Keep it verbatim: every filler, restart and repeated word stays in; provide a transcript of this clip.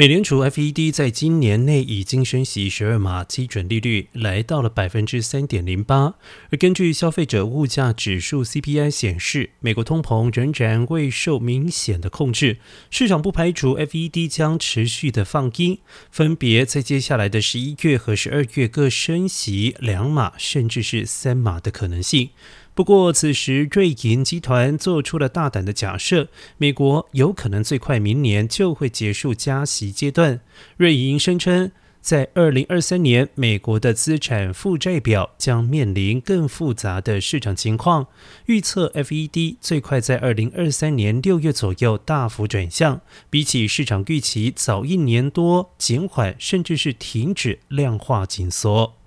美联储 F E D 在今年内已经升息十二码，基准利率来到了 百分之三点零八。 而根据消费者物价指数 C P I 显示，美国通膨仍然未受明显的控制，市场不排除 F E D 将持续的放鹰，分别在接下来的十一月和十二月各升息两码甚至是三码的可能性。不过此时瑞银集团做出了大胆的假设，美国有可能最快明年就会结束加息阶段。瑞银声称，在二零二三年美国的资产负债表将面临更复杂的市场情况，预测 F E D 最快在二零二三年六月左右大幅转向，比起市场预期早一年多减缓甚至是停止量化紧缩。